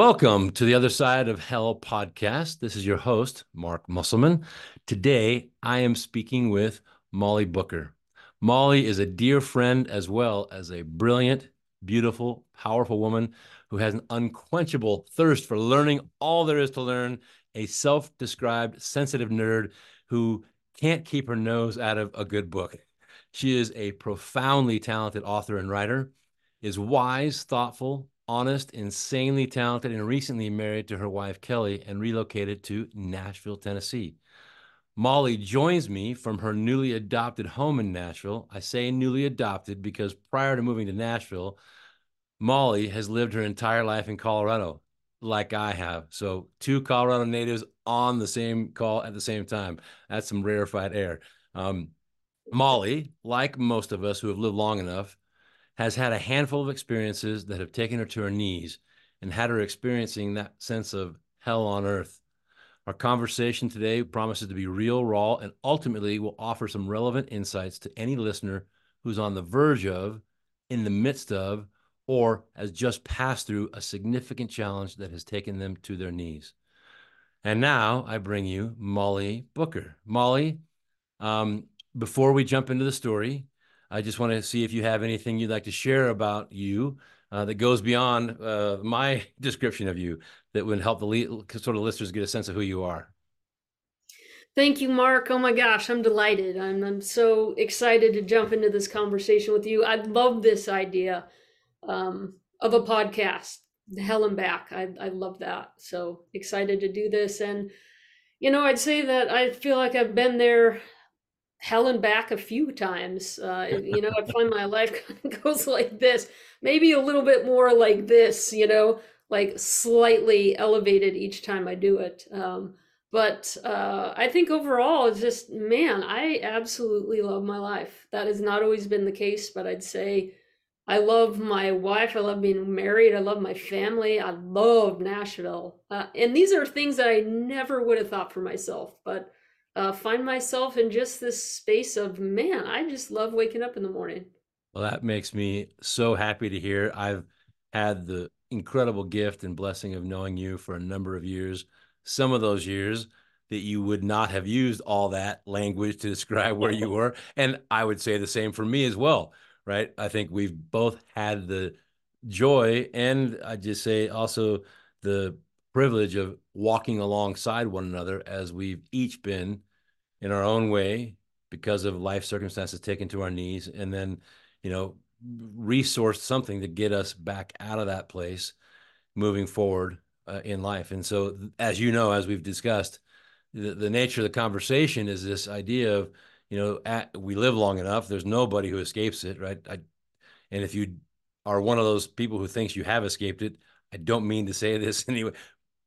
Welcome to the Other Side of Hell podcast. This is your host, Mark Musselman. Today, I am speaking with Molly Booker. Molly is a dear friend as well as a brilliant, beautiful, powerful woman who has an unquenchable thirst for learning all there is to learn, a self-described sensitive nerd who can't keep her nose out of a good book. She is a profoundly talented author and writer, is wise, thoughtful, honest, insanely talented, and recently married to her wife, Kelly, and relocated to Nashville, Tennessee. Molly joins me from her newly adopted home in Nashville. I say newly adopted because prior to moving to Nashville, Molly has lived her entire life in Colorado, like I have. So two Colorado natives on the same call at the same time. That's some rarefied air. Molly, like most of us who have lived long enough, has had a handful of experiences that have taken her to her knees and had her experiencing that sense of hell on earth. Our conversation today promises to be real, raw, and ultimately will offer some relevant insights to any listener who's on the verge of, in the midst of, or has just passed through a significant challenge that has taken them to their knees. And now I bring you Molly Booker. Molly, before we jump into the story, I just want to see if you have anything you'd like to share about you that goes beyond my description of you that would help the listeners get a sense of who you are. Thank you, Mark. Oh my gosh, I'm delighted. I'm so excited to jump into this conversation with you. I love this idea of a podcast, hell and back. I love that. So excited to do this. And, you know, I'd say that I feel like I've been there hell and back a few times. You know, I find my life kind of goes like this, maybe a little bit more like this, you know, like slightly elevated each time I do it. But I think overall it's just, man, I absolutely love my life. That has not always been the case, but I'd say I love my wife. I love being married. I love my family. I love Nashville. And these are things that I never would have thought for myself, but find myself in just this space of, man, I just love waking up in the morning. Well, that makes me so happy to hear. I've had the incredible gift and blessing of knowing you for a number of years. Some of those years that you would not have used all that language to describe where you were. And I would say the same for me as well, right? I think we've both had the joy and I just say also the privilege of walking alongside one another as we've each been in our own way because of life circumstances taken to our knees and then, you know, resourced something to get us back out of that place moving forward in life. And so, as you know, as we've discussed, the nature of the conversation is this idea of, you know, we live long enough, there's nobody who escapes it, right? And if you are one of those people who thinks you have escaped it, I don't mean to say this anyway,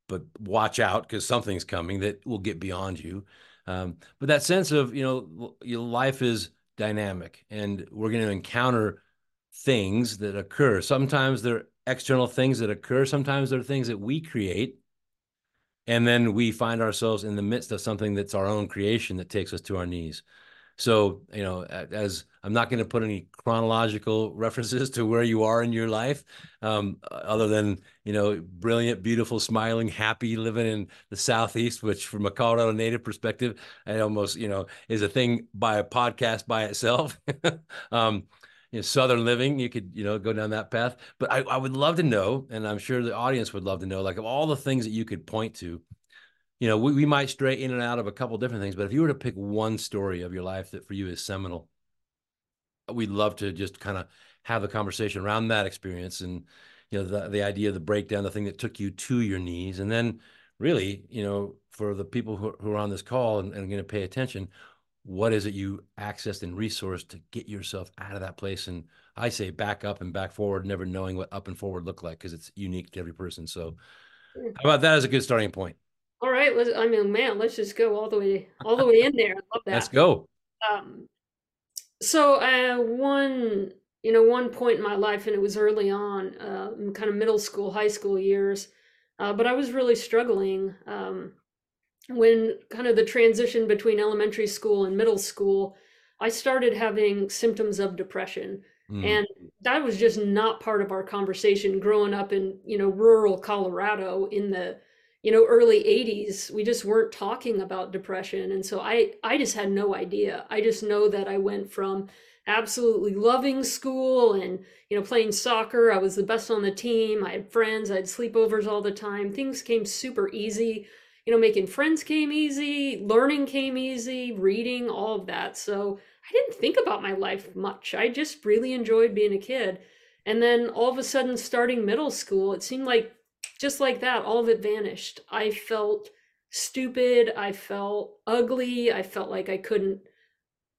but watch out because something's coming that will get beyond you. But that sense of, you know, your life is dynamic and we're going to encounter things that occur. Sometimes they're external things that occur. Sometimes they're things that we create. And then we find ourselves in the midst of something that's our own creation that takes us to our knees. So, you know, as I'm not going to put any chronological references to where you are in your life, other than, you know, brilliant, beautiful, smiling, happy, living in the Southeast, which from a Colorado native perspective, I almost, you know, is a thing by a podcast by itself. You know, Southern living, you could, you know, go down that path. But I would love to know, and I'm sure the audience would love to know, like of all the things that you could point to. You know, we might stray in and out of a couple of different things, but if you were to pick one story of your life that for you is seminal, we'd love to just kind of have the conversation around that experience and, you know, the idea of the breakdown, the thing that took you to your knees. And then really, you know, for the people who are on this call and going to pay attention, what is it you accessed and resourced to get yourself out of that place? And I say back up and back forward, never knowing what up and forward look like because it's unique to every person. So how about that as a good starting point? All right, let's just go all the way in there. I love that. Let's go. So one point in my life, and it was early on, in kind of middle school, high school years, but I was really struggling when kind of the transition between elementary school and middle school, I started having symptoms of depression. And that was just not part of our conversation growing up in, you know, rural Colorado in the, you know, early 80s. We just weren't talking about depression. And so I just had no idea. I just know that I went from absolutely loving school and, you know, playing soccer. I was the best on the team. I had friends, I had sleepovers all the time. Things came super easy. You know, making friends came easy, learning came easy, reading, all of that. So I didn't think about my life much. I just really enjoyed being a kid. And then all of a sudden, starting middle school, it seemed like just like that, all of it vanished. I felt stupid. I felt ugly. I felt like I couldn't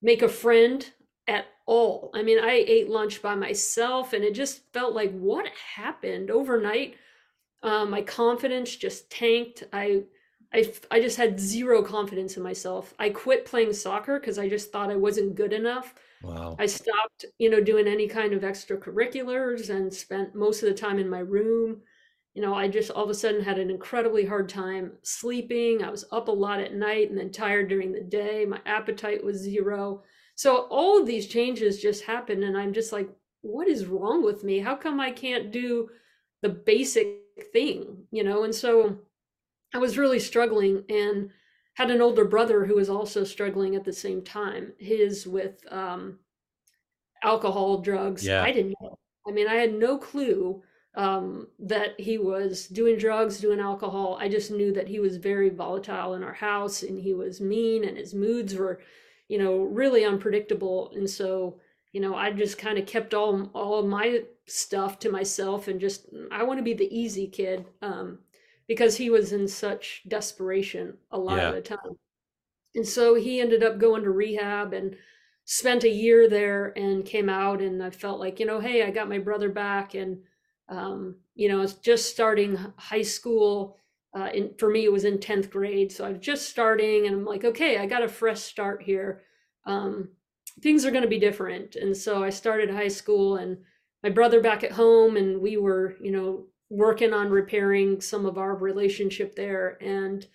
make a friend at all. I mean, I ate lunch by myself and it just felt like, what happened overnight? My confidence just tanked. I just had zero confidence in myself. I quit playing soccer because I just thought I wasn't good enough. Wow. I stopped, you know, doing any kind of extracurriculars and spent most of the time in my room. You know, I just all of a sudden had an incredibly hard time sleeping. I was up a lot at night and then tired during the day. My appetite was zero. So all of these changes just happened. And I'm just like, what is wrong with me? How come I can't do the basic thing, you know? And so I was really struggling and had an older brother who was also struggling at the same time, his with alcohol, drugs. Yeah. I didn't know. I mean, I had no clue that he was doing drugs, doing alcohol. I just knew that he was very volatile in our house and he was mean and his moods were, you know, really unpredictable. And so, you know, I just kind of kept all of my stuff to myself and just, I want to be the easy kid. Because he was in such desperation a lot of the time. And so he ended up going to rehab and spent a year there and came out, and I felt like, you know, hey, I got my brother back. And, you know, it's just starting high school. For me, it was in 10th grade. So I was just starting and I'm like, okay, I got a fresh start here. Things are going to be different. And so I started high school and my brother back at home, and we were, you know, working on repairing some of our relationship there. And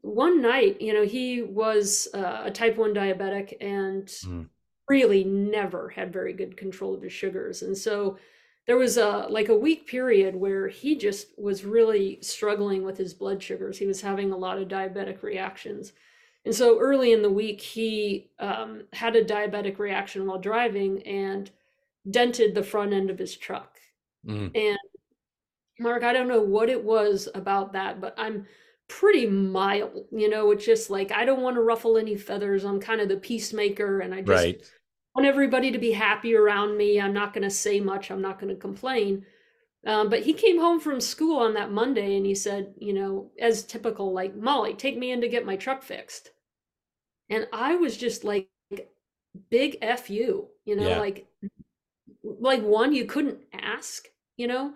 one night, you know, he was a type 1 diabetic and really never had very good control of his sugars. And so there was a week period where he just was really struggling with his blood sugars. He was having a lot of diabetic reactions. And so early in the week, he had a diabetic reaction while driving and dented the front end of his truck. And Mark, I don't know what it was about that, but I'm pretty mild, you know, it's just like, I don't want to ruffle any feathers. I'm kind of the peacemaker and I just want everybody to be happy around me. I'm not going to say much. I'm not going to complain. But he came home from school on that Monday and he said, you know, as typical, like, Molly, take me in to get my truck fixed. And I was just like, big F you, you know, like one, you couldn't ask, you know,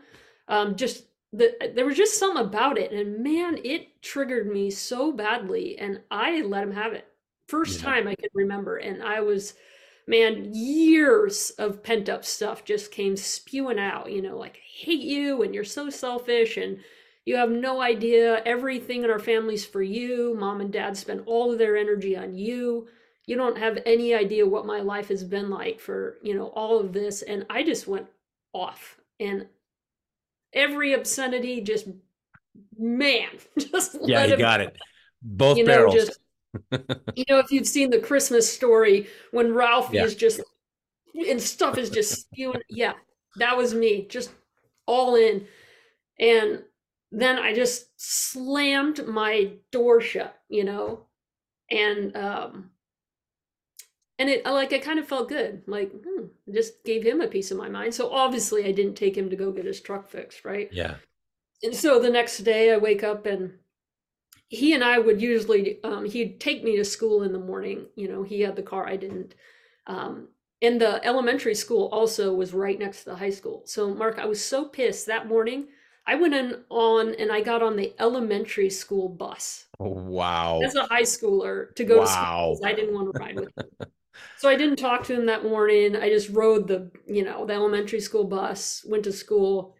there was just something about it. And man, it triggered me so badly. And I let him have it first time I could remember. And I was, man, years of pent up stuff just came spewing out, you know, like, I hate you and you're so selfish and you have no idea. Everything in our family's for you. Mom and dad spend all of their energy on you. You don't have any idea what my life has been like for, you know, all of this. And I just went off, and every obscenity just, man, just let it. Yeah, you got it. Both barrels. Know, just, you know, if you've seen the Christmas Story when Ralph is just, and stuff is just spewing. Yeah, that was me, just all in. And then I just slammed my door shut, you know, and it, like, I kind of felt good, like, I just gave him a piece of my mind. So obviously I didn't take him to go get his truck fixed, right? Yeah. And so the next day I wake up, and he and I would usually, he'd take me to school in the morning. You know, he had the car, I didn't. And the elementary school also was right next to the high school. So Mark, I was so pissed that morning. I went in on, and I got on the elementary school bus. Oh, wow. As a high schooler to go to school, because I didn't want to ride with him. So I didn't talk to him that morning. I just rode the elementary school bus, went to school,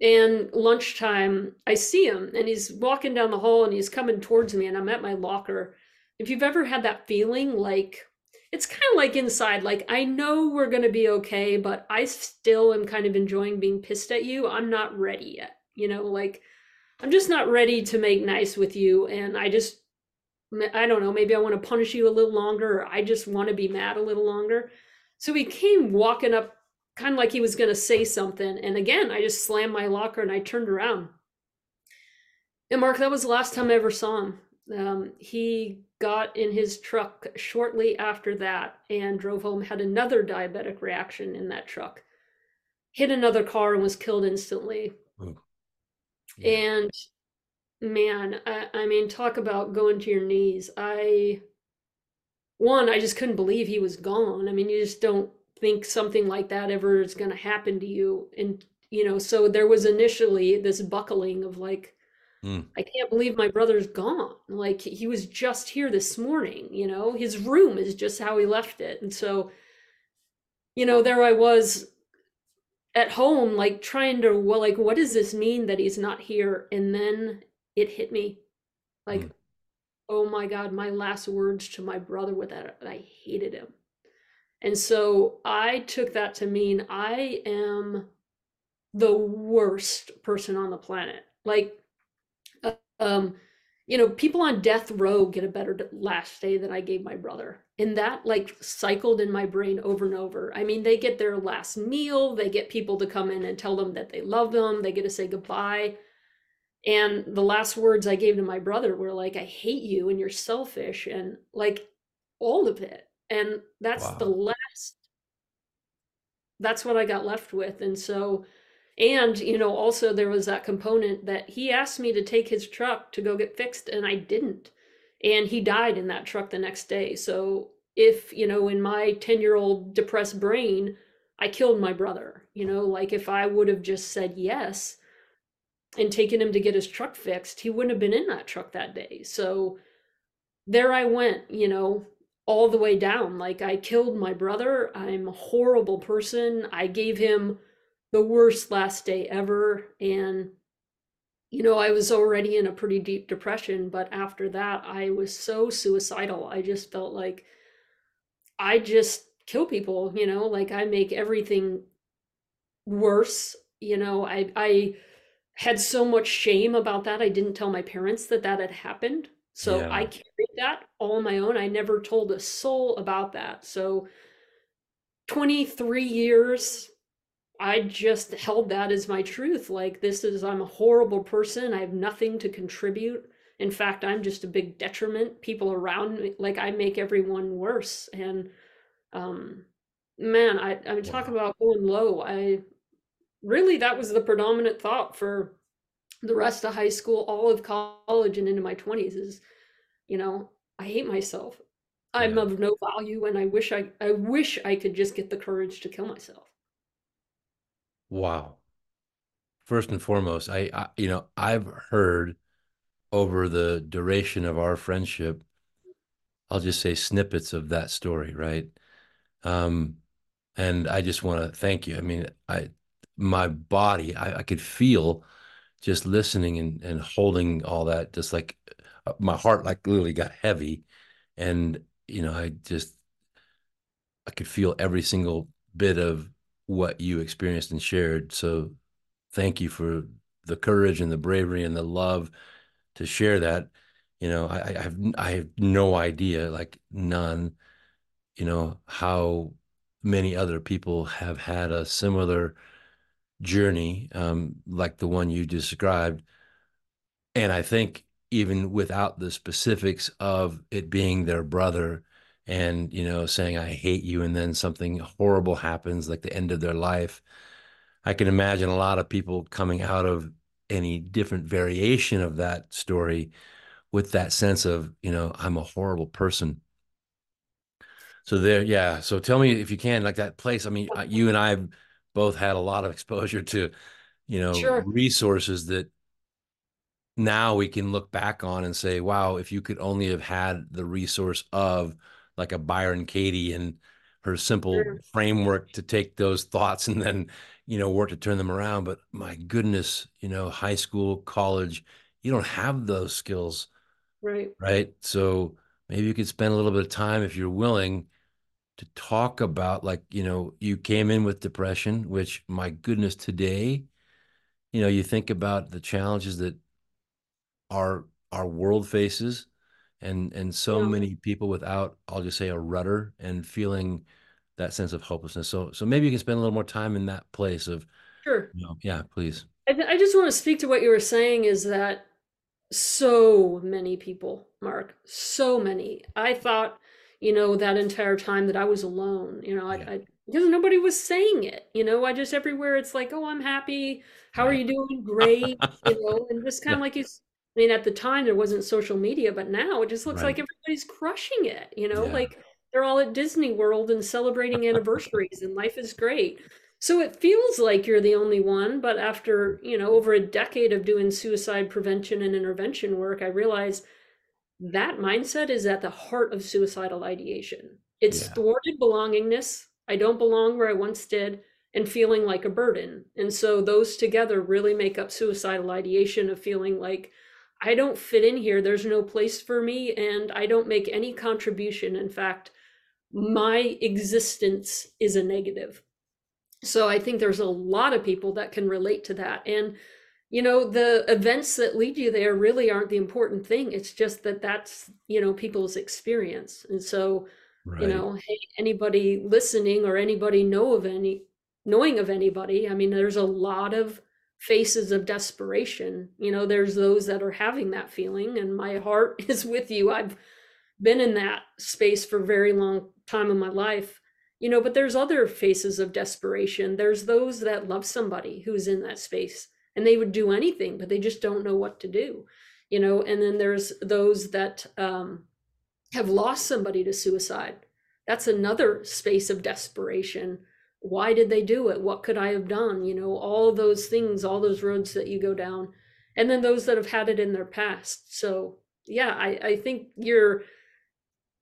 and lunchtime I see him and he's walking down the hall and he's coming towards me and I'm at my locker. If you've ever had that feeling like it's kind of like inside, like, I know we're going to be okay, but I still am kind of enjoying being pissed at you. I'm not ready yet. You know, like, I'm just not ready to make nice with you. And I don't know, maybe I want to punish you a little longer, or I just want to be mad a little longer. So he came walking up kind of like he was going to say something. And again, I just slammed my locker and I turned around. And Mark, that was the last time I ever saw him. He got in his truck shortly after that and drove home, had another diabetic reaction in that truck, hit another car, and was killed instantly. Oh. Yeah. And man, I mean, talk about going to your knees. I just couldn't believe he was gone. I mean, you just don't think something like that ever is going to happen to you. And, you know, so there was initially this buckling of like, I can't believe my brother's gone. Like, he was just here this morning, you know, his room is just how he left it. And so, you know, there I was at home, like trying to, well, like, what does this mean that he's not here? And then it hit me like, oh my God, my last words to my brother were that I hated him. And so I took that to mean I am the worst person on the planet. Like, you know, people on death row get a better last day than I gave my brother. And that like cycled in my brain over and over. I mean, they get their last meal, they get people to come in and tell them that they love them, they get to say goodbye. And the last words I gave to my brother were like, I hate you and you're selfish and like all of it. And that's wow. That's what I got left with. And so, and, you know, also there was that component that he asked me to take his truck to go get fixed and I didn't. And he died in that truck the next day. So if, you know, in my 10-year-old depressed brain, I killed my brother, you know, like if I would have just said yes and taken him to get his truck fixed, he wouldn't have been in that truck that day. So there I went, you know, all the way down. Like I killed my brother. I'm a horrible person. I gave him the worst last day ever. And, you know, I was already in a pretty deep depression, but after that, I was so suicidal. I just felt like I just kill people, you know, like I make everything worse. You know, I had so much shame about that. I didn't tell my parents that that had happened. So yeah. I carried that all on my own. I never told a soul about that. So 23 years, I just held that as my truth. Like, this is, I'm a horrible person. I have nothing to contribute. In fact, I'm just a big detriment. People around me, like I make everyone worse. And man, I mean, talk about going low. I really, that was the predominant thought for the rest of high school, all of college and into my 20s is, you know, I hate myself. Yeah. I'm of no value. And I wish I could just get the courage to kill myself. Wow. First and foremost, I you know, I've heard over the duration of our friendship, I'll just say snippets of that story, right? And I just want to thank you. I mean, my body, I could feel just listening and holding all that, just like my heart like literally got heavy. And, you know, I could feel every single bit of what you experienced and shared. So thank you for the courage and the bravery and the love to share that. You know, I have no idea, like none, you know, how many other people have had a similar journey like the one you described. And I think even without the specifics of it being their brother, and, you know, saying, I hate you, and then something horrible happens, like the end of their life. I can imagine a lot of people coming out of any different variation of that story with that sense of, you know, I'm a horrible person. So there, yeah. So tell me if you can, like that place, I mean, you and I both had a lot of exposure to, you know, sure, resources that now we can look back on and say, wow, if you could only have had the resource of like a Byron Katie and her simple framework to take those thoughts and then, you know, work to turn them around. But my goodness, you know, high school, college, you don't have those skills. Right. So maybe you could spend a little bit of time, if you're willing, to talk about, like, you know, you came in with depression, which, my goodness, today, you know, you think about the challenges that our world faces, and so many people without, I'll just say, a rudder, and feeling that sense of hopelessness. So maybe you can spend a little more time in that place of, sure. You know, yeah, please. I just want to speak to what you were saying, is that so many people, Mark, so many, I thought, you know, that entire time that I was alone, you know, because nobody was saying it, you know, I just, everywhere it's like, oh, I'm happy. How are you doing? Great. You know, and just kind of like you, I mean, at the time there wasn't social media, but now it just looks like everybody's crushing it, you know, like they're all at Disney World and celebrating anniversaries and life is great. So it feels like you're the only one, but after, you know, over a decade of doing suicide prevention and intervention work, I realized that mindset is at the heart of suicidal ideation. It's thwarted belongingness. I don't belong where I once did, and feeling like a burden. And so those together really make up suicidal ideation, of feeling like I don't fit in here. There's no place for me, and I don't make any contribution. In fact, my existence is a negative. So I think there's a lot of people that can relate to that. And, you know, the events that lead you there really aren't the important thing. It's just that that's, you know, people's experience. And so, you know, hey, anybody listening, or anybody knowing of anybody, I mean, there's a lot of faces of desperation. You know, there's those that are having that feeling, and my heart is with you. I've been in that space for a very long time in my life. You know, but there's other faces of desperation. There's those that love somebody who's in that space, and they would do anything, but they just don't know what to do, you know? And then there's those that have lost somebody to suicide. That's another space of desperation. Why did they do it? What could I have done? You know, all those things, all those roads that you go down, and then those that have had it in their past. So yeah, I think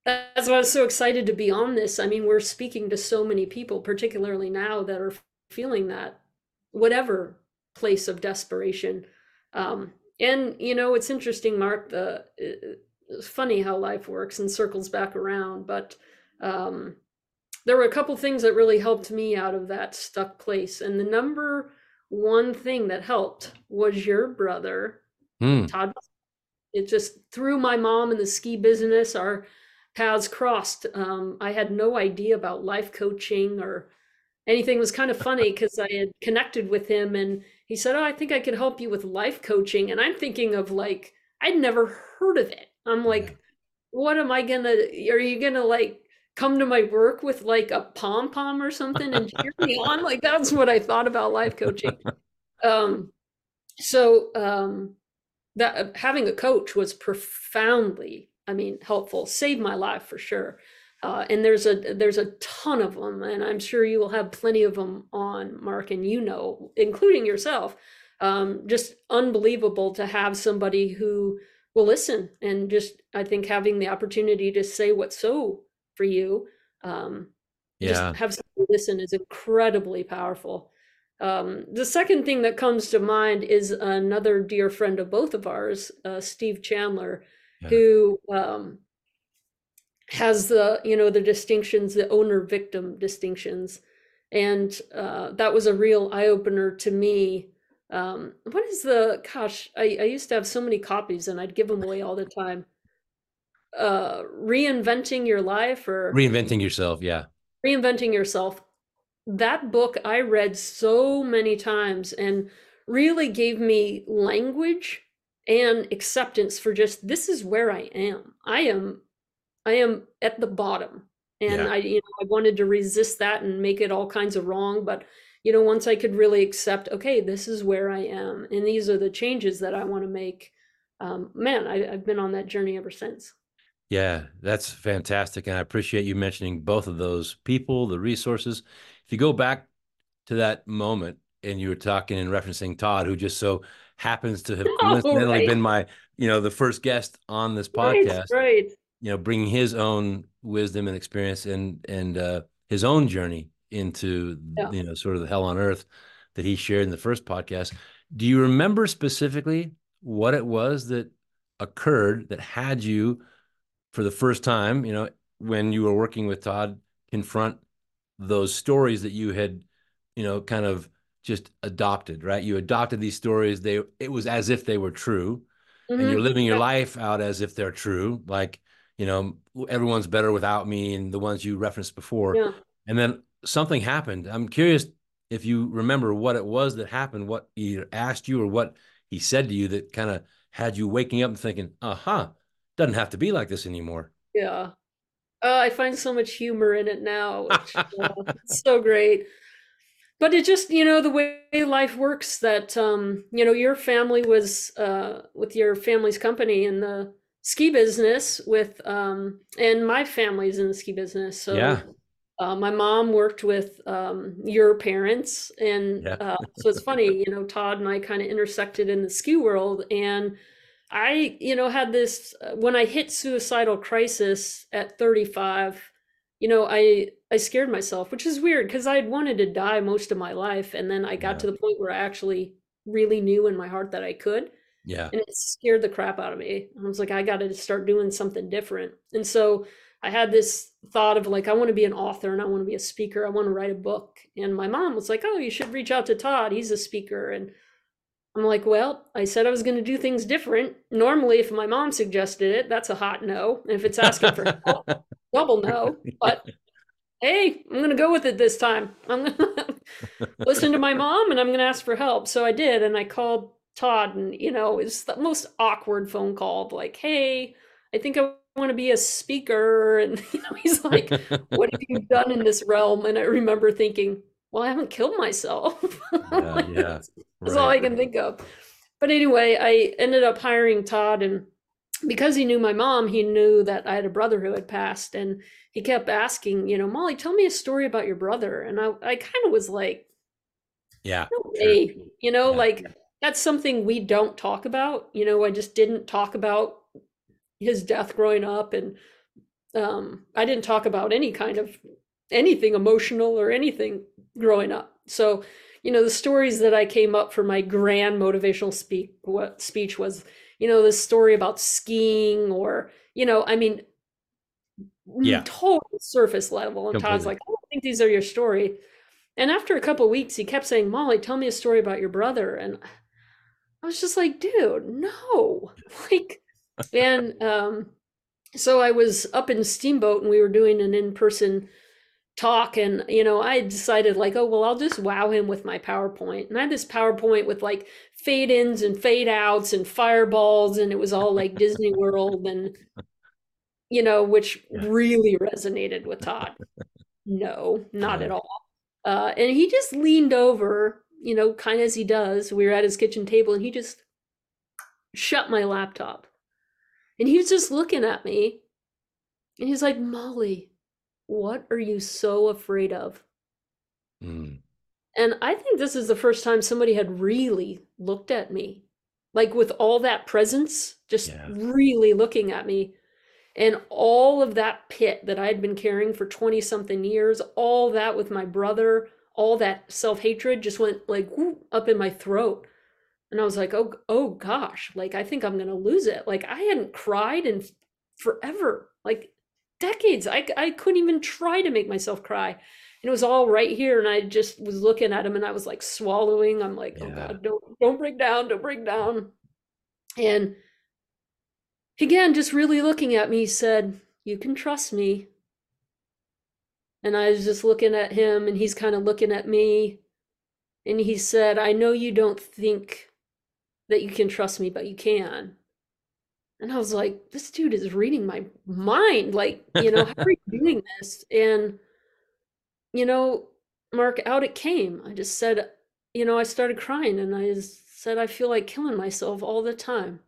that's why I was so excited to be on this. I mean, we're speaking to so many people, particularly now, that are feeling that whatever place of desperation. And, you know, it's interesting, Mark, it's funny how life works and circles back around. But there were a couple things that really helped me out of that stuck place. And the number one thing that helped was your brother, Todd. It just, through my mom and the ski business, our paths crossed. I had no idea about life coaching or anything. It was kind of funny because I had connected with him, and he said, oh, I think I could help you with life coaching. And I'm thinking of, like, I'd never heard of it. I'm like, what am I gonna, are you gonna like come to my work with like a pom-pom or something and cheer me on? Like, that's what I thought about life coaching. That having a coach was profoundly, I mean, helpful, saved my life for sure. And there's a ton of them, and I'm sure you will have plenty of them on, Mark, and you know, including yourself, just unbelievable to have somebody who will listen, and just, I think having the opportunity to say what's so for you, just have somebody listen is incredibly powerful. The second thing that comes to mind is another dear friend of both of ours, Steve Chandler, who has the, you know, the distinctions, the owner-victim distinctions. And that was a real eye-opener to me. What is the, gosh, I used to have so many copies and I'd give them away all the time. Reinventing Your Life, or? Reinventing Yourself, yeah. Reinventing Yourself. That book I read so many times and really gave me language and acceptance for just, this is where I am. I am at the bottom. And I wanted to resist that and make it all kinds of wrong. But, you know, once I could really accept, okay, this is where I am, and these are the changes that I want to make. I've been on that journey ever since. Yeah, that's fantastic. And I appreciate you mentioning both of those people, the resources. If you go back to that moment and you were talking and referencing Todd, who just so happens to have coincidentally been my, you know, the first guest on this podcast, you know, bringing his own wisdom and experience and his own journey into, you know, sort of the hell on earth that he shared in the first podcast. Do you remember specifically what it was that occurred that had you, for the first time, you know, when you were working with Todd, confront those stories that you had, you know, kind of just adopted, right? You adopted these stories. It was as if they were true, mm-hmm. and you're living your life out as if they're true. Like, you know, everyone's better without me, and the ones you referenced before. Yeah. And then something happened. I'm curious if you remember what it was that happened, what he asked you or what he said to you that kind of had you waking up and thinking, uh-huh, doesn't have to be like this anymore. Yeah. I find so much humor in it now, which it's so great. But it just, you know, the way life works that, you know, your family was with your family's company in the ski business with, and my family's in the ski business. So yeah. My mom worked with your parents. And yeah. So it's funny, you know, Todd and I kind of intersected in the ski world. And I, you know, had this, when I hit suicidal crisis at 35, you know, I scared myself, which is weird because I had wanted to die most of my life. And then I got yeah. to the point where I actually really knew in my heart that I could. Yeah. And it scared the crap out of me. I was like, I got to start doing something different. And so I had this thought of like, I want to be an author and I want to be a speaker. I want to write a book. And my mom was like, oh, you should reach out to Todd. He's a speaker. And I'm like, well, I said I was going to do things different. Normally, if my mom suggested it, that's a hot no. And if it's asking for help, double no. But hey, I'm going to go with it this time. I'm going to listen to my mom and I'm going to ask for help. So I did. And I called Todd and, you know, it's the most awkward phone call of like, hey, I think I want to be a speaker. And you know, he's like, what have you done in this realm? And I remember thinking, well, I haven't killed myself. Like, yeah, that's all I can think of. But anyway, I ended up hiring Todd, and because he knew my mom, he knew that I had a brother who had passed, and he kept asking, you know, Molly, tell me a story about your brother. And I kind of was like, yeah, no way. Sure. You know, yeah, like yeah. that's something we don't talk about. You know, I just didn't talk about his death growing up, and I didn't talk about any kind of anything emotional or anything growing up. So, you know, the stories that I came up for my grand motivational speech was, you know, this story about skiing or, you know, I mean, yeah. total surface level. And completely. Todd's like, I don't think these are your story. And after a couple of weeks, he kept saying, Molly, tell me a story about your brother. And I was just like, dude, no, like, and so I was up in Steamboat and we were doing an in-person talk, and you know, I decided like, oh well, I'll just wow him with my PowerPoint. And I had this PowerPoint with like fade ins and fade outs and fireballs, and it was all like Disney World, and you know, which really resonated with Todd. No, not at all. And he just leaned over, you know, kind of as he does. We were at his kitchen table, and he just shut my laptop, and he was just looking at me, and he's like, Molly, what are you so afraid of? Mm. And I think this is the first time somebody had really looked at me, like with all that presence, just really looking at me, and all of that pit that I had been carrying for 20 something years, all that with my brother, all that self-hatred just went like whoop, up in my throat. And I was like, oh gosh, like, I think I'm going to lose it. Like, I hadn't cried in forever. Like, decades. I couldn't even try to make myself cry, and it was all right here. And I just was looking at him, and I was like swallowing. I'm like, oh God, don't break down, don't break down. And again, just really looking at me, he said, you can trust me. And I was just looking at him, and he's kind of looking at me, and he said, I know you don't think that you can trust me, but you can. And I was like, this dude is reading my mind. Like, you know, how are you doing this? And, you know, Mark, out it came. I just said, you know, I started crying, and I just said, I feel like killing myself all the time.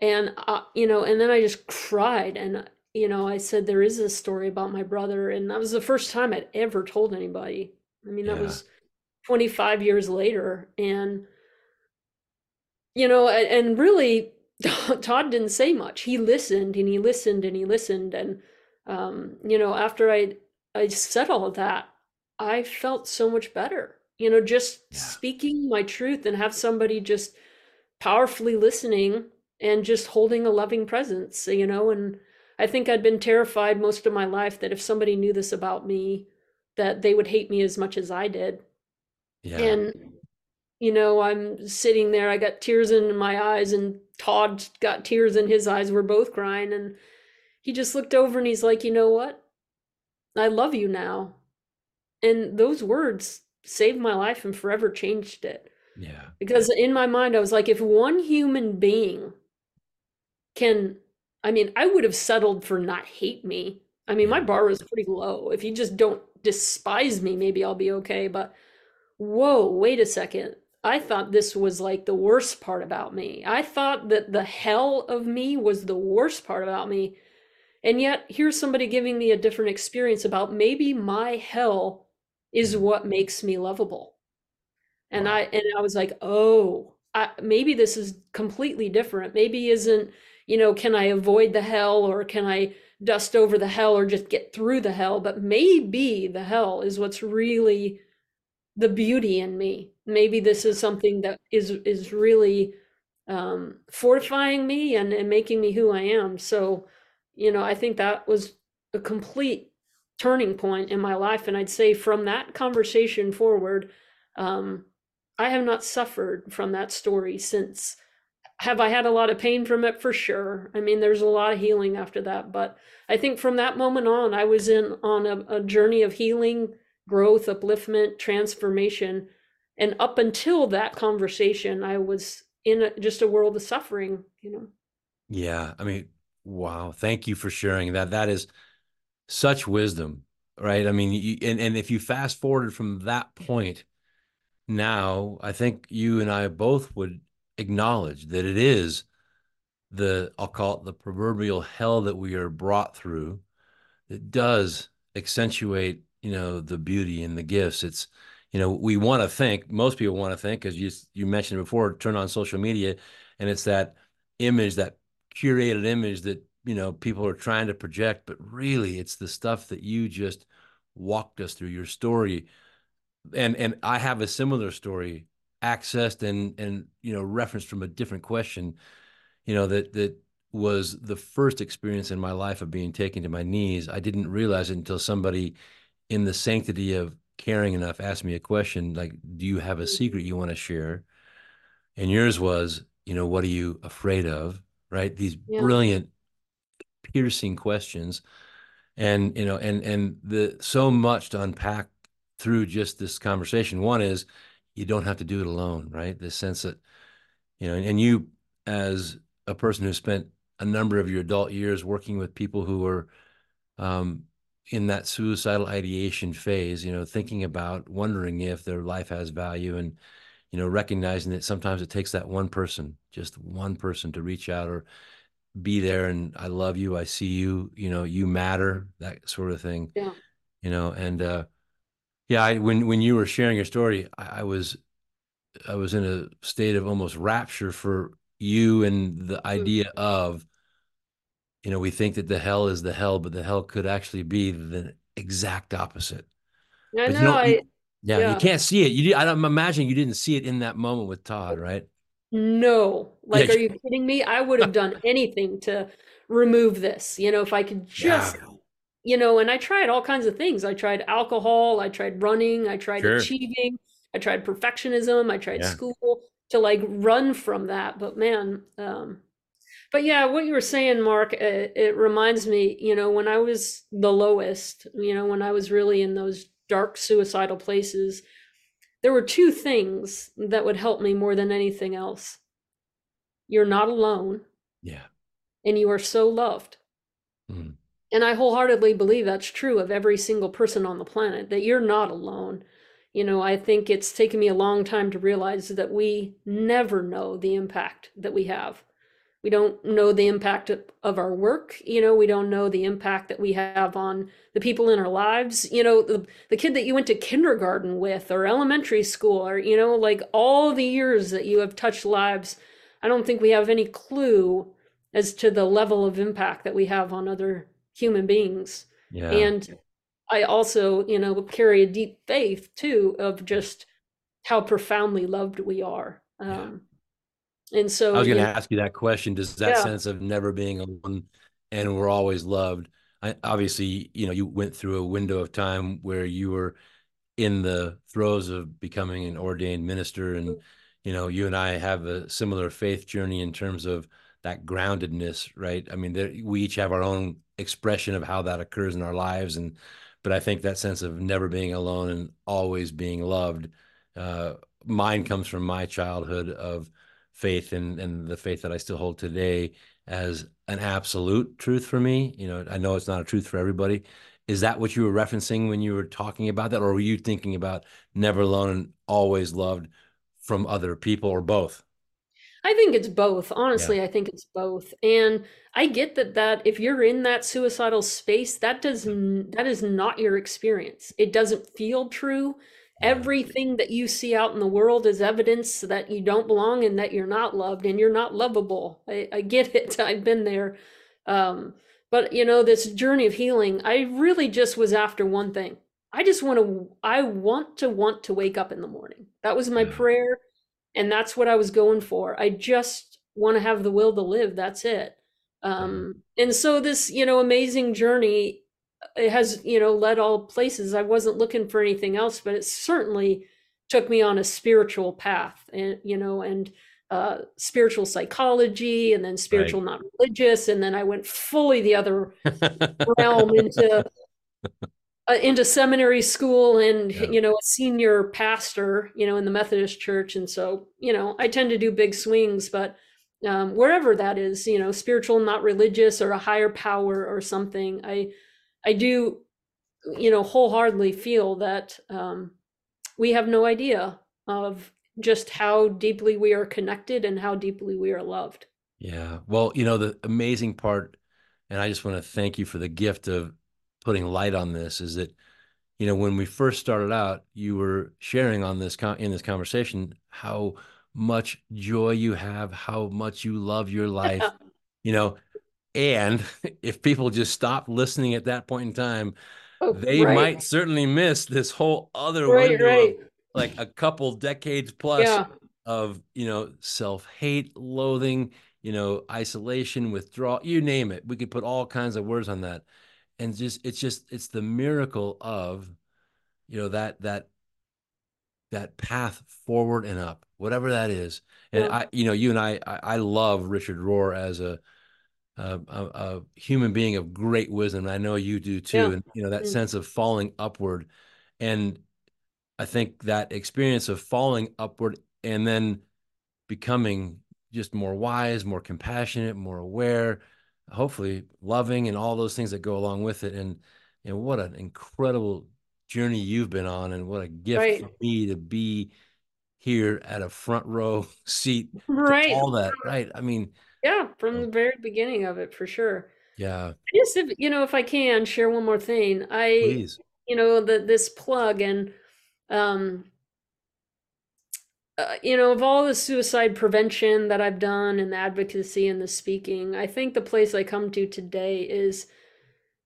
And, you know, and then I just cried. And, you know, I said, there is a story about my brother. And that was the first time I'd ever told anybody. I mean, that was 25 years later. And, you know, and really, Todd didn't say much. He listened and he listened and he listened. And, you know, after I said all of that, I felt so much better, you know, just speaking my truth, and have somebody just powerfully listening and just holding a loving presence, you know, and I think I'd been terrified most of my life that if somebody knew this about me, that they would hate me as much as I did. Yeah. And, you know, I'm sitting there, I got tears in my eyes and Todd got tears in his eyes. We're both crying. And he just looked over and he's like, you know what? I love you now. And those words saved my life and forever changed it. Yeah. Because in my mind, I was like, if one human being can, I mean, I would have settled for not hate me. I mean, my bar was pretty low. If you just don't despise me, maybe I'll be okay. But whoa, wait a second. I thought this was like the worst part about me. I thought that the hell of me was the worst part about me. And yet here's somebody giving me a different experience about maybe my hell is what makes me lovable. And I was like, oh, maybe this is completely different. Maybe isn't, you know, can I avoid the hell or can I dust over the hell or just get through the hell? But maybe the hell is what's really the beauty in me. Maybe this is something that is really fortifying me and making me who I am. So, you know, I think that was a complete turning point in my life. And I'd say from that conversation forward, I have not suffered from that story since. Have I had a lot of pain from it? For sure. I mean, there's a lot of healing after that, but I think from that moment on, I was on a journey of healing, growth, upliftment, transformation. And up until that conversation, I was in just a world of suffering, you know? Yeah. I mean, wow. Thank you for sharing that. That is such wisdom, right? I mean, and if you fast forwarded from that point, now, I think you and I both would acknowledge that it is I'll call it the proverbial hell that we are brought through. It does accentuate, you know, the beauty and the gifts. It's, you know, we want to think, most people want to think, as you mentioned before, turn on social media, and it's that image, that curated image that, you know, people are trying to project, but really it's the stuff that you just walked us through, your story. And I have a similar story accessed and, you know, referenced from a different question, you know, that was the first experience in my life of being taken to my knees. I didn't realize it until somebody in the sanctity of caring enough asked me a question like, do you have a secret you want to share? And yours was, you know, what are you afraid of? Right. These brilliant, piercing questions. And, you know, and so much to unpack through just this conversation. One is you don't have to do it alone, right? The sense that, you know, and you as a person who spent a number of your adult years working with people who were in that suicidal ideation phase, you know, thinking about, wondering if their life has value and, you know, recognizing that sometimes it takes that one person, just one person to reach out or be there. And I love you. I see you, you know, you matter, that sort of thing, yeah. You know, and, yeah, when you were sharing your story, I was in a state of almost rapture for you and the idea of, you know, we think that the hell is the hell, but the hell could actually be the exact opposite. I know. You can't see it. I'm imagining you didn't see it in that moment with Todd, right? No. Like, are you kidding me? I would have done anything to remove this. You know, if I could just... Yeah. You know, and I tried all kinds of things. I tried alcohol, I tried running, I tried achieving, I tried perfectionism, I tried school to like run from that. But man, but yeah, what you were saying, Mark, it reminds me, you know, when I was the lowest, you know, when I was really in those dark suicidal places, there were two things that would help me more than anything else. You're not alone. Yeah. And you are so loved. Mm-hmm. And I wholeheartedly believe that's true of every single person on the planet, that you're not alone. You know, I think it's taken me a long time to realize that we never know the impact that we have. We don't know the impact of our work. You know, we don't know the impact that we have on the people in our lives. You know, the kid that you went to kindergarten with or elementary school or, you know, like all the years that you have touched lives. I don't think we have any clue as to the level of impact that we have on other human beings. Yeah. And I also, you know, carry a deep faith too of just how profoundly loved we are. And so I was going to ask you that question. Does that sense of never being alone and were always loved. Obviously, you know, you went through a window of time where you were in the throes of becoming an ordained minister. And, you know, you and I have a similar faith journey in terms of that groundedness, right? I mean, there, we each have our own expression of how that occurs in our lives. And, but I think that sense of never being alone and always being loved, mine comes from my childhood of faith and the faith that I still hold today as an absolute truth for me. You know, I know it's not a truth for everybody. Is that what you were referencing when you were talking about that? Or were you thinking about never alone and always loved from other people, or both? I think it's both. Honestly, yeah. I think it's both. And I get that if you're in that suicidal space, that is not your experience. It doesn't feel true. Everything that you see out in the world is evidence that you don't belong and that you're not loved and you're not lovable. I get it. I've been there. But you know, this journey of healing, I really just was after one thing. I want to wake up in the morning. That was my prayer. And that's what I was going for. I just want to have the will to live. That's it. And so this, you know, amazing journey, it has, you know, led all places. I wasn't looking for anything else, but it certainly took me on a spiritual path, and, you know, and spiritual psychology, and then spiritual, right, not religious. And then I went fully the other realm into seminary school and, yeah, you know, a senior pastor, you know, in the Methodist Church. And so, you know, I tend to do big swings, but wherever that is, you know, spiritual, not religious, or a higher power or something, I do, you know, wholeheartedly feel that we have no idea of just how deeply we are connected and how deeply we are loved. Yeah. Well, you know, the amazing part, and I just want to thank you for the gift of putting light on this, is that, you know, when we first started out, you were sharing on this in this conversation how much joy you have, how much you love your life, you know, and if people just stop listening at that point in time, they might certainly miss this whole other window of, like, a couple decades plus of, you know, self-hate, loathing, you know, isolation, withdrawal, you name it. We could put all kinds of words on that. And just, it's the miracle of, you know, that path forward and up, whatever that is. And I, you know, you and I love Richard Rohr as a human being of great wisdom. And I know you do too. Yeah. And, you know, that sense of falling upward, and I think that experience of falling upward and then becoming just more wise, more compassionate, more aware, hopefully loving, and all those things that go along with it. And what an incredible journey you've been on, and what a gift for me to be here at a front row seat. Right. All that. Right. I mean, yeah, from the very beginning of it, for sure. Yeah. I just, you know, if I can share one more thing, please. You know, this plug, and you know, of all the suicide prevention that I've done, and the advocacy and the speaking, I think the place I come to today is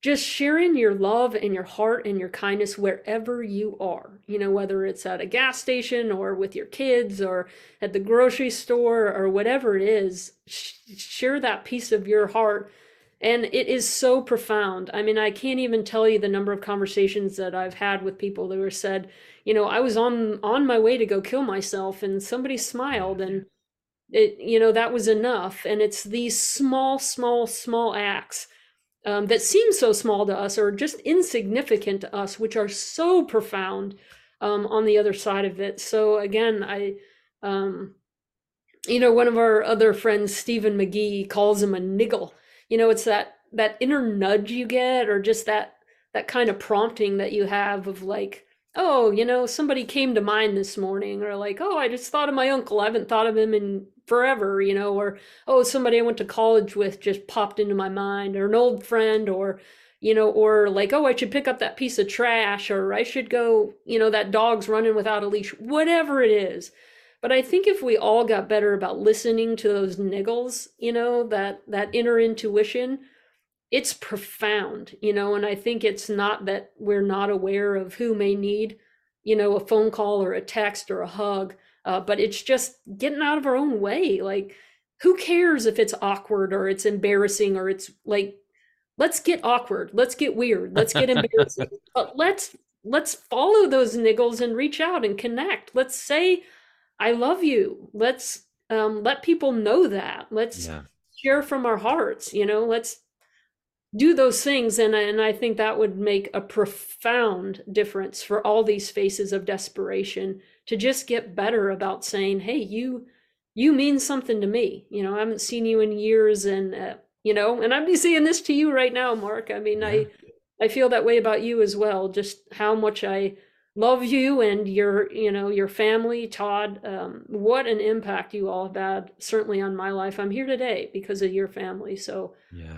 just sharing your love and your heart and your kindness wherever you are, you know, whether it's at a gas station or with your kids or at the grocery store or whatever it is, share that piece of your heart. And it is so profound. I mean, I can't even tell you the number of conversations that I've had with people who have said, you know, I was on my way to go kill myself, and somebody smiled, and it, you know, that was enough. And it's these small, small, small acts that seem so small to us, or just insignificant to us, which are so profound on the other side of it. So again, I you know, one of our other friends, Stephen McGee, calls him a niggle. You know, it's that inner nudge you get, or just that kind of prompting that you have of, like, oh, you know, somebody came to mind this morning, or like, oh, I just thought of my uncle. I haven't thought of him in forever, you know, or, oh, somebody I went to college with just popped into my mind, or an old friend, or, you know, or like, oh, I should pick up that piece of trash, or I should go, you know, that dog's running without a leash, whatever it is. But I think if we all got better about listening to those niggles, you know, that inner intuition, it's profound, you know. And I think it's not that we're not aware of who may need, you know, a phone call or a text or a hug, but it's just getting out of our own way. Like, who cares if it's awkward or it's embarrassing or it's like Let's get awkward. Let's get weird. Let's get embarrassing. But let's follow those niggles and reach out and connect. Let's say, I love you. Let's let people know that. Let's share from our hearts. You know, let's do those things. And I think that would make a profound difference for all these faces of desperation to just get better about saying, hey, you mean something to me. You know, I haven't seen you in years, and, you know, and I'm saying this to you right now, Mark. I mean, I feel that way about you as well. Just how much I love you and your family, Todd. What an impact you all have had, certainly on my life. I'm here today because of your family. So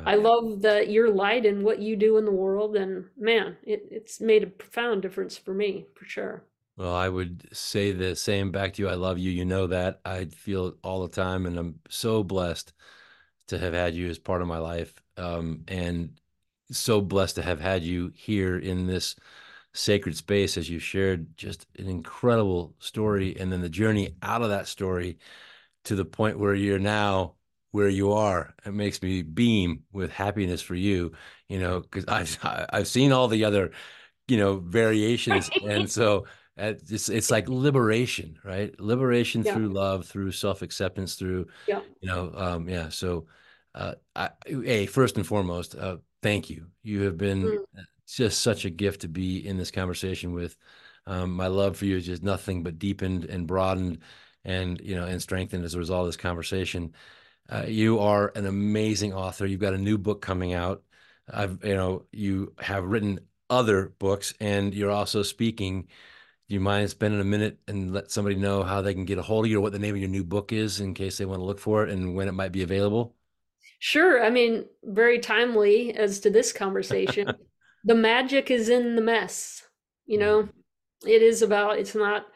I love that your light and what you do in the world. And man, it's made a profound difference for me, for sure. Well, I would say the same back to you. I love you. You know that. I feel it all the time. And I'm so blessed to have had you as part of my life. And so blessed to have had you here in this sacred space, as you shared just an incredible story. And then the journey out of that story to the point where you're now where you are. It makes me beam with happiness for you, you know, because I've seen all the other, you know, variations. And so it's like liberation, right? Liberation through love, through self-acceptance, through, you know, So, first and foremost, thank you. You have been just such a gift to be in this conversation with. My love for you is just nothing but deepened and broadened and, you know, and strengthened as a result of this conversation. You are an amazing author. You've got a new book coming out. You have written other books, and you're also speaking. Do you mind spending a minute and let somebody know how they can get a hold of you, or what the name of your new book is in case they want to look for it, and when it might be available? Sure. I mean, very timely as to this conversation. The magic is in the mess. You know, it's not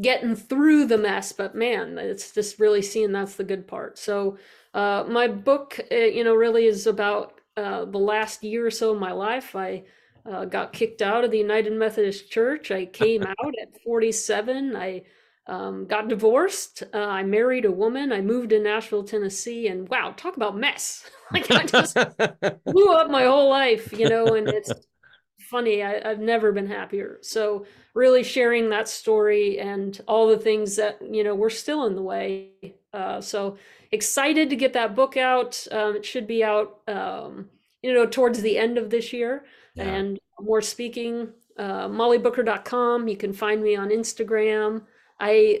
getting through the mess, but man, it's just really seeing that's the good part. So my book, really is about the last year or so of my life. I got kicked out of the United Methodist Church. I came out at 47. I got divorced. I married a woman. I moved to Nashville, Tennessee, and wow, talk about mess. Like, I just blew up my whole life, you know, and it's funny. I've never been happier. So really sharing that story and all the things that, you know, were still in the way. So excited to get that book out. It should be out, towards the end of this year. And more speaking, mollybooker.com. You can find me on Instagram. I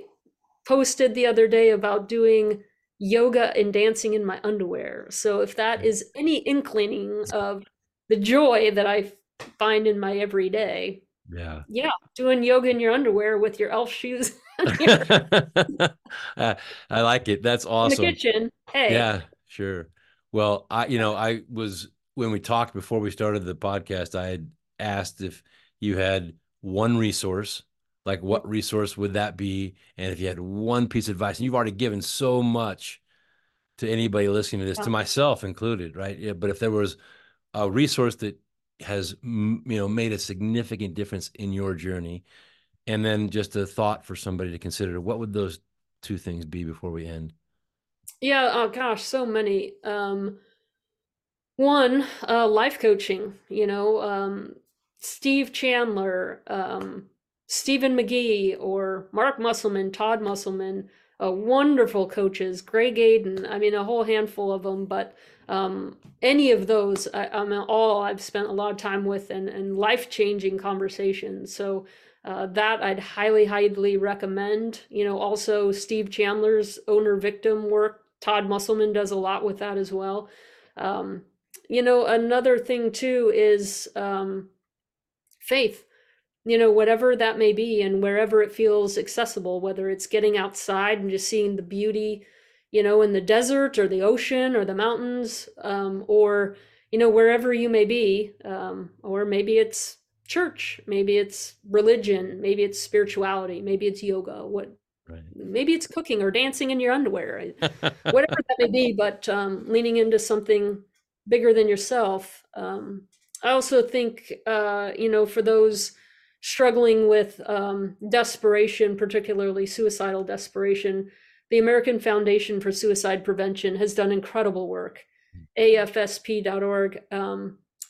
posted the other day about doing yoga and dancing in my underwear. So if that is any inclining of the joy that I find in my everyday, doing yoga in your underwear with your elf shoes. I like it. That's awesome. In the kitchen. Hey. Yeah, sure. Well, I was, when we talked before we started the podcast, I had asked if you had one resource. Like, what resource would that be? And if you had one piece of advice, and you've already given so much to anybody listening to this, to myself included, right? Yeah, but if there was a resource that has, made a significant difference in your journey, and then just a thought for somebody to consider, what would those two things be before we end? Yeah, oh gosh, so many. One, life coaching, Steve Chandler, Stephen McGee, or Mark Musselman, Todd Musselman, wonderful coaches, Greg Aiden, I mean, a whole handful of them, but any of those, I've spent a lot of time with and life-changing conversations. So that I'd highly, highly recommend. Also Steve Chandler's owner-victim work, Todd Musselman does a lot with that as well. Another thing too is faith. Whatever that may be and wherever it feels accessible, whether it's getting outside and just seeing the beauty, in the desert or the ocean or the mountains, or, wherever you may be, or maybe it's church, maybe it's religion, maybe it's spirituality, maybe it's yoga, maybe it's cooking or dancing in your underwear, whatever that may be, but leaning into something bigger than yourself. I also think, for those struggling with desperation, particularly suicidal desperation, the American Foundation for Suicide Prevention has done incredible work. AFSP.org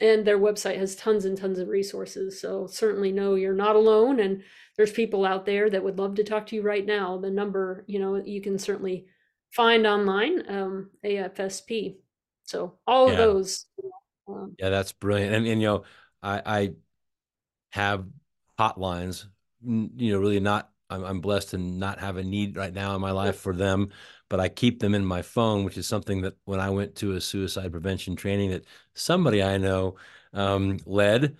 And their website has tons and tons of resources. So certainly know you're not alone. And there's people out there that would love to talk to you right now. The number, you know, you can certainly find online, AFSP. So all of those. Yeah, that's brilliant. And you know, I have hotlines, you know, really not, I'm blessed to not have a need right now in my life for them, but I keep them in my phone, which is something that when I went to a suicide prevention training that somebody I know led,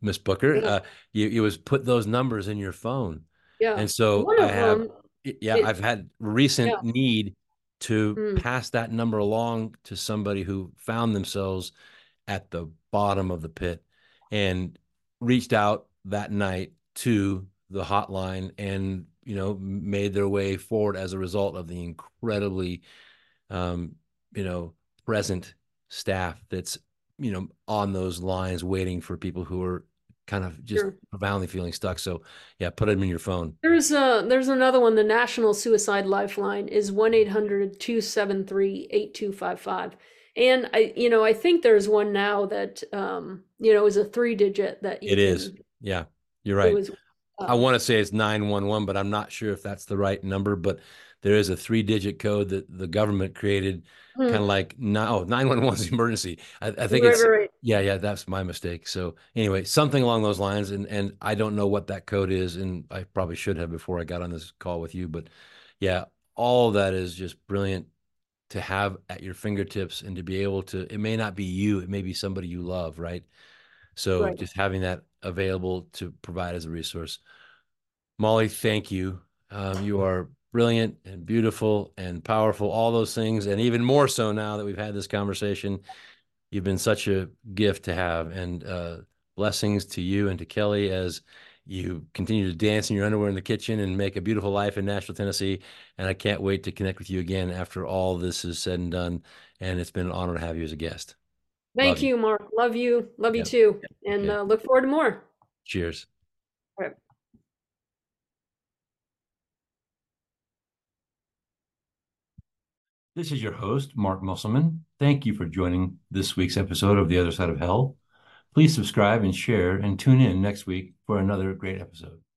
Miss Booker, it was put those numbers in your phone. Yeah. And so I have, I've had recent need to pass that number along to somebody who found themselves at the bottom of the pit and reached out that night to the hotline and, you know, made their way forward as a result of the incredibly, you know, present staff that's, you know, on those lines waiting for people who are kind of just profoundly feeling stuck. So yeah, put them in your phone. There's another one. The National Suicide Lifeline is 1-800-273-8255. And I think there's one now that, is a 3-digit that you is. Yeah, you're right. I want to say it's 911, but I'm not sure if that's the right number, but there is a 3-digit code that the government created kind of like 911 is emergency. I think right. Yeah. That's my mistake. So anyway, something along those lines. And I don't know what that code is. And I probably should have before I got on this call with you, but yeah, all that is just brilliant to have at your fingertips and to be able to, it may not be you, it may be somebody you love. Right. So just having that available to provide as a resource. Molly, thank you. You are brilliant and beautiful and powerful, all those things. And even more so now that we've had this conversation, you've been such a gift to have, and blessings to you and to Kelly as you continue to dance in your underwear in the kitchen and make a beautiful life in Nashville, Tennessee. And I can't wait to connect with you again after all this is said and done. And it's been an honor to have you as a guest. Thank you, Mark. Love you. Love you too. And look forward to more. Cheers. All right. This is your host, Mark Musselman. Thank you for joining this week's episode of The Other Side of Hell. Please subscribe and share and tune in next week for another great episode.